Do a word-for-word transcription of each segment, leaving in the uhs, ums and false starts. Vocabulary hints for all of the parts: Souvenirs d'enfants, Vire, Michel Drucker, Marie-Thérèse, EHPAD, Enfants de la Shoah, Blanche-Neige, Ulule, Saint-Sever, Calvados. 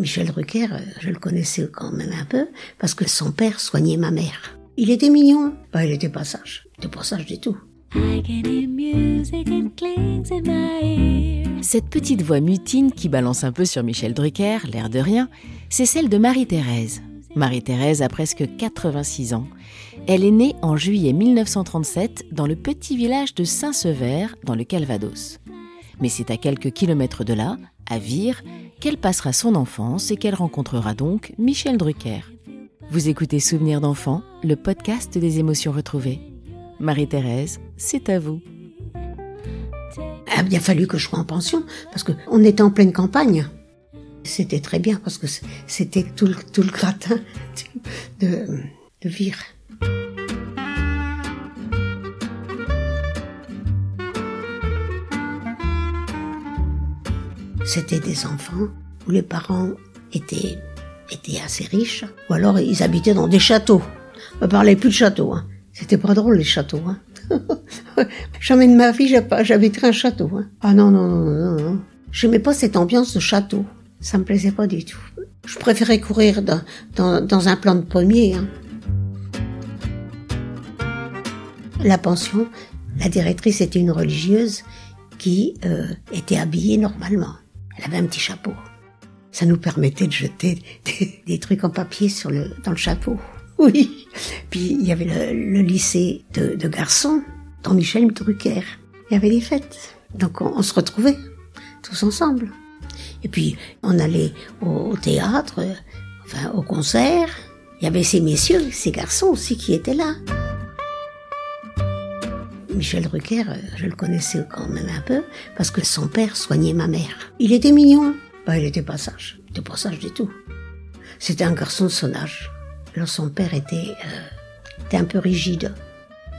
Michel Drucker, je le connaissais quand même un peu, parce que son père soignait ma mère. Il était mignon. Ben, il n'était pas sage. Il n'était pas sage du tout. Cette petite voix mutine qui balance un peu sur Michel Drucker, l'air de rien, c'est celle de Marie-Thérèse. Marie-Thérèse a presque quatre-vingt-six ans. Elle est née en juillet mille neuf cent trente-sept dans le petit village de Saint-Sever, dans le Calvados. Mais c'est à quelques kilomètres de là, à Vire, qu'elle passera son enfance et qu'elle rencontrera donc Michel Drucker. Vous écoutez Souvenirs d'enfants, le podcast des émotions retrouvées. Marie-Thérèse, c'est à vous. Ah, il a fallu que je sois en pension, parce qu'on était en pleine campagne. C'était très bien, parce que c'était tout le, tout le gratin de, de, de Vire. C'était des enfants où les parents étaient, étaient assez riches, ou alors ils habitaient dans des châteaux. On ne parlait plus de châteaux, hein. C'était pas drôle les châteaux, hein. Jamais de ma vie j'habiterai un château, hein. Ah non, non, non, non, non. J'aimais pas cette ambiance de château. Ça me plaisait pas du tout. Je préférais courir dans, dans, dans un plant de pommier, hein. La pension, la directrice était une religieuse qui euh, était habillée normalement. Elle avait un petit chapeau. Ça nous permettait de jeter des, des trucs en papier sur le, dans le chapeau. Oui. Puis il y avait le, le lycée de, de garçons, dont Michel Drucker. Il y avait des fêtes. Donc on, on se retrouvait tous ensemble. Et puis on allait au, au théâtre, enfin au concert. Il y avait ces messieurs, ces garçons aussi qui étaient là. Michel Drucker, je le connaissais quand même un peu, parce que son père soignait ma mère. Il était mignon. Ben, il n'était pas sage. Il n'était pas sage du tout. C'était un garçon de son âge. Alors son père était, euh, était un peu rigide.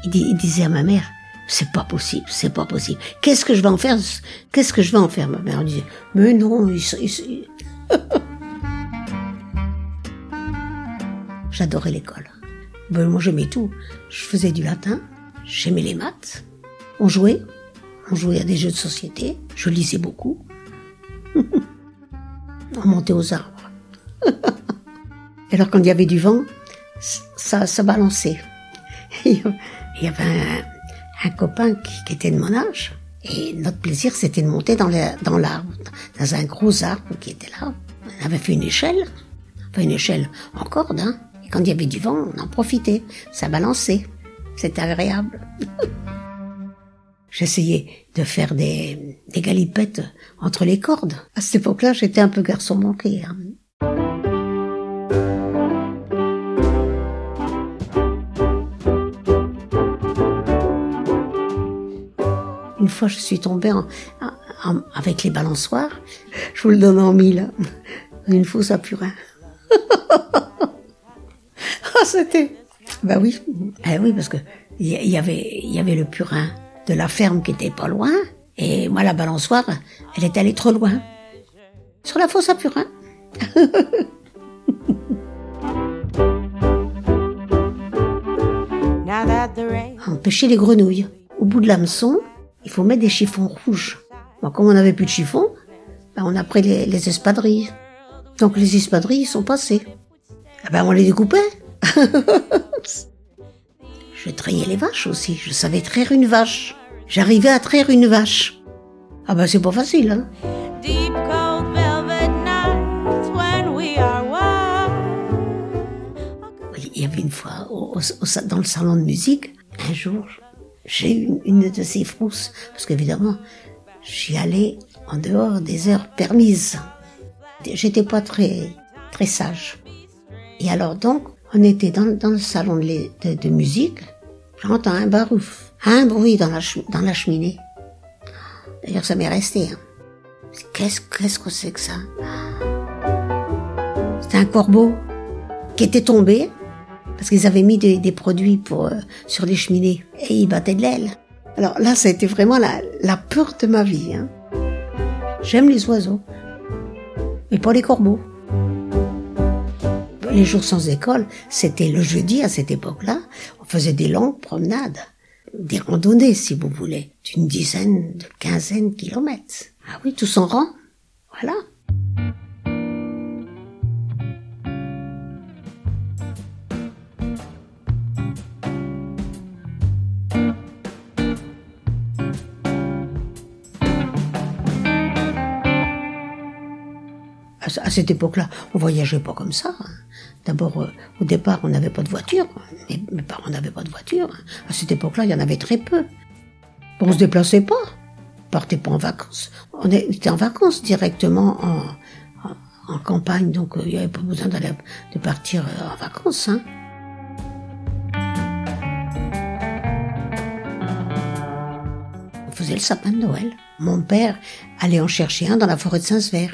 Il, il disait à ma mère, c'est pas possible, c'est pas possible. Qu'est-ce que je vais en faire Qu'est-ce que je vais en faire Ma mère disait, mais non, il... il... J'adorais l'école. Ben, moi j'aimais tout. Je faisais du latin, j'aimais les maths. On jouait, on jouait à des jeux de société. Je lisais beaucoup. On montait aux arbres. Alors quand il y avait du vent, ça, ça balançait. Il y avait un, un copain qui, qui était de mon âge, et notre plaisir c'était de monter dans, la, dans l'arbre, dans un gros arbre qui était là. On avait fait une échelle, enfin une échelle en corde, hein. Et quand il y avait du vent, on en profitait, ça balançait, c'était agréable. J'essayais de faire des, des galipettes entre les cordes. À cette époque-là, j'étais un peu garçon manqué, hein. Une fois, je suis tombée en, en, en, avec les balançoires. Je vous le donne en mille. Une fausse à purin. Ah, c'était... Bah oui. Eh oui, parce que y, y avait, y avait le purin de la ferme qui était pas loin. Et moi, la balançoire, elle est allée trop loin. Sur la fausse à purin. On pêchait les grenouilles. Au bout de l'hameçon, il faut mettre des chiffons rouges. Bon, comme on n'avait plus de chiffons, ben on a pris les, les espadrilles. Donc les espadrilles sont passées. Eh ben on les découpait. Je trayais les vaches aussi. Je savais traire une vache. J'arrivais à traire une vache. Ah ben c'est pas facile, hein. Il y avait une fois au, au, dans le salon de musique, un jour. J'ai eu une, une de ces frousses, parce qu'évidemment, j'y allais en dehors des heures permises. J'étais pas très, très sage. Et alors donc, on était dans, dans le salon de, de, de musique, j'entends un barouf, un bruit dans la, dans la cheminée. D'ailleurs, ça m'est resté, hein. Qu'est-ce, qu'est-ce que c'est que ça? C'était un corbeau qui était tombé. Parce qu'ils avaient mis des, des produits pour, euh, sur les cheminées. Et ils battaient de l'aile. Alors là, ça a été vraiment la, la peur de ma vie, hein. J'aime les oiseaux, mais pas les corbeaux. Les jours sans école, c'était le jeudi à cette époque-là. On faisait des longues promenades, des randonnées, si vous voulez, d'une dizaine, de quinzaine de kilomètres. Ah oui, tous en rang, voilà. à cette époque-là, on voyageait pas comme ça. D'abord, au départ, on n'avait pas de voiture. Mes, mes parents n'avaient pas de voiture. À cette époque-là, il y en avait très peu. On se déplaçait pas. On partait pas en vacances. On était en vacances directement en, en, en campagne, donc il n'y avait pas besoin d'aller, de partir en vacances, hein. On faisait le sapin de Noël. Mon père allait en chercher un dans la forêt de Saint-Sever.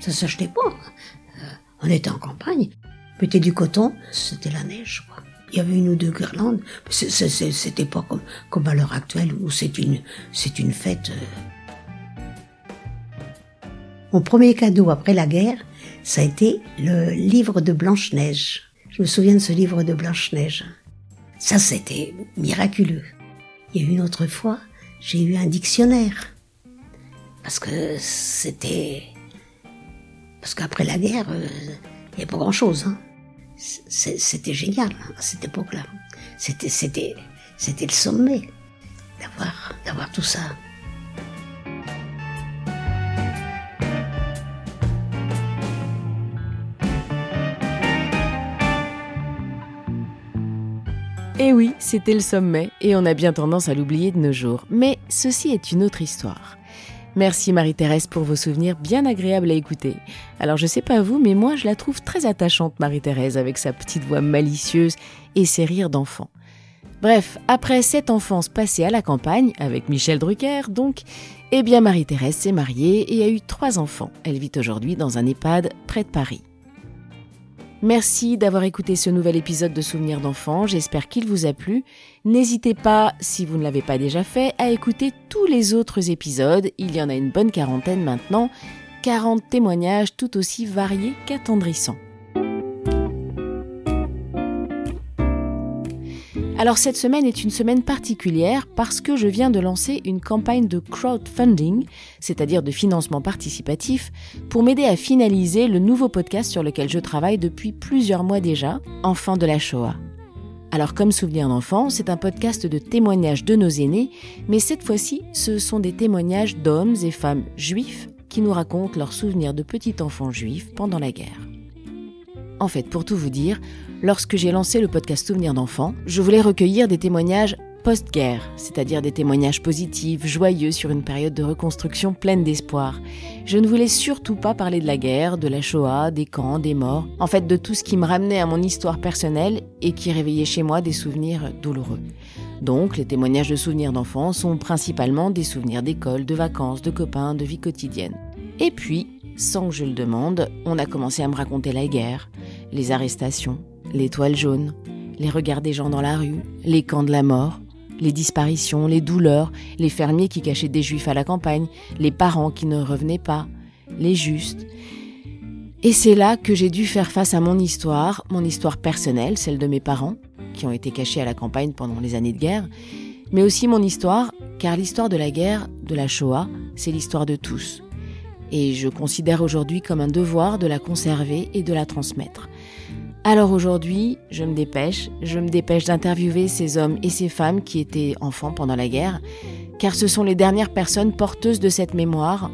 Ça ne s'achetait pas. Euh, on était en campagne. On mettait du coton, c'était la neige, quoi. Il y avait une ou deux guirlandes. C'est, c'est, c'était pas comme, comme à l'heure actuelle où c'est une, c'est une fête. Mon premier cadeau après la guerre, ça a été le livre de Blanche-Neige. Je me souviens de ce livre de Blanche-Neige. Ça, c'était miraculeux. Il y a une autre fois, j'ai eu un dictionnaire. Parce que c'était... Parce qu'après la guerre, il euh, n'y avait pas grand-chose, hein. C'est, c'était génial, hein, à cette époque-là. C'était, c'était, c'était le sommet d'avoir, d'avoir tout ça. Eh oui, c'était le sommet, et on a bien tendance à l'oublier de nos jours. Mais ceci est une autre histoire. Merci Marie-Thérèse pour vos souvenirs bien agréables à écouter. Alors je sais pas vous, mais moi je la trouve très attachante, Marie-Thérèse, avec sa petite voix malicieuse et ses rires d'enfant. Bref, après cette enfance passée à la campagne, avec Michel Drucker donc, eh bien Marie-Thérèse s'est mariée et a eu trois enfants. Elle vit aujourd'hui dans un EHPAD près de Paris. Merci d'avoir écouté ce nouvel épisode de Souvenirs d'enfants, j'espère qu'il vous a plu. N'hésitez pas, si vous ne l'avez pas déjà fait, à écouter tous les autres épisodes, il y en a une bonne quarantaine maintenant, quarante témoignages tout aussi variés qu'attendrissants. Alors cette semaine est une semaine particulière parce que je viens de lancer une campagne de crowdfunding, c'est-à-dire de financement participatif, pour m'aider à finaliser le nouveau podcast sur lequel je travaille depuis plusieurs mois déjà, Enfants de la Shoah. Alors comme Souvenirs d'enfants, c'est un podcast de témoignages de nos aînés, mais cette fois-ci, ce sont des témoignages d'hommes et femmes juifs qui nous racontent leurs souvenirs de petits enfants juifs pendant la guerre. En fait, pour tout vous dire, lorsque j'ai lancé le podcast Souvenirs d'enfants, je voulais recueillir des témoignages post-guerre, c'est-à-dire des témoignages positifs, joyeux sur une période de reconstruction pleine d'espoir. Je ne voulais surtout pas parler de la guerre, de la Shoah, des camps, des morts, en fait de tout ce qui me ramenait à mon histoire personnelle et qui réveillait chez moi des souvenirs douloureux. Donc, les témoignages de souvenirs d'enfants sont principalement des souvenirs d'école, de vacances, de copains, de vie quotidienne. Et puis, sans que je le demande, on a commencé à me raconter la guerre, les arrestations, l'étoile jaune, les regards des gens dans la rue, les camps de la mort, les disparitions, les douleurs, les fermiers qui cachaient des juifs à la campagne, les parents qui ne revenaient pas, les justes. Et c'est là que j'ai dû faire face à mon histoire, mon histoire personnelle, celle de mes parents, qui ont été cachés à la campagne pendant les années de guerre, mais aussi mon histoire, car l'histoire de la guerre, de la Shoah, c'est l'histoire de tous. Et je considère aujourd'hui comme un devoir de la conserver et de la transmettre. Alors aujourd'hui, je me dépêche, je me dépêche d'interviewer ces hommes et ces femmes qui étaient enfants pendant la guerre, car ce sont les dernières personnes porteuses de cette mémoire,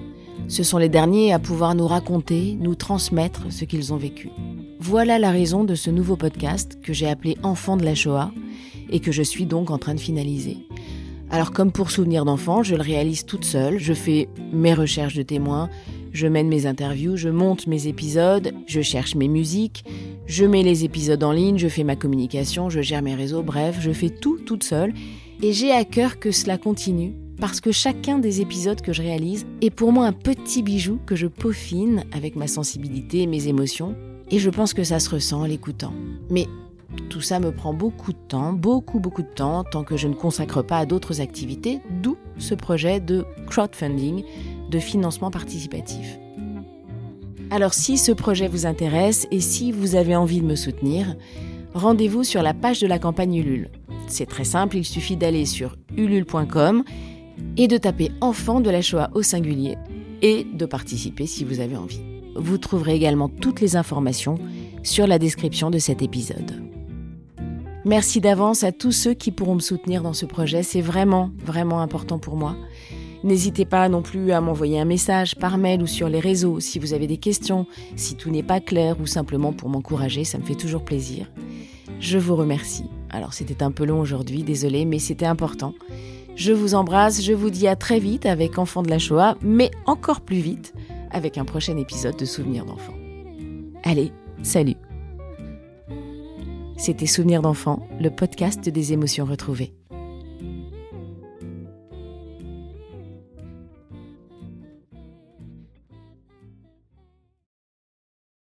ce sont les derniers à pouvoir nous raconter, nous transmettre ce qu'ils ont vécu. Voilà la raison de ce nouveau podcast que j'ai appelé « Enfants de la Shoah » et que je suis donc en train de finaliser. Alors comme pour Souvenirs d'enfants, je le réalise toute seule, je fais mes recherches de témoins, je mène mes interviews, je monte mes épisodes, je cherche mes musiques, je mets les épisodes en ligne, je fais ma communication, je gère mes réseaux, bref, je fais tout toute seule. Et j'ai à cœur que cela continue, parce que chacun des épisodes que je réalise est pour moi un petit bijou que je peaufine avec ma sensibilité et mes émotions, et je pense que ça se ressent en l'écoutant. Mais... tout ça me prend beaucoup de temps, beaucoup beaucoup de temps, tant que je ne consacre pas à d'autres activités, d'où ce projet de crowdfunding, de financement participatif. Alors si ce projet vous intéresse et si vous avez envie de me soutenir, rendez-vous sur la page de la campagne Ulule. C'est très simple, il suffit d'aller sur ulule point com et de taper « Enfants de la Shoah » au singulier et de participer si vous avez envie. Vous trouverez également toutes les informations sur la description de cet épisode. Merci d'avance à tous ceux qui pourront me soutenir dans ce projet, c'est vraiment, vraiment important pour moi. N'hésitez pas non plus à m'envoyer un message par mail ou sur les réseaux si vous avez des questions, si tout n'est pas clair ou simplement pour m'encourager, ça me fait toujours plaisir. Je vous remercie. Alors c'était un peu long aujourd'hui, désolée, mais c'était important. Je vous embrasse, je vous dis à très vite avec Enfants de la Shoah, mais encore plus vite avec un prochain épisode de Souvenirs d'enfants. Allez, salut. C'était Souvenirs d'enfants, le podcast des émotions retrouvées.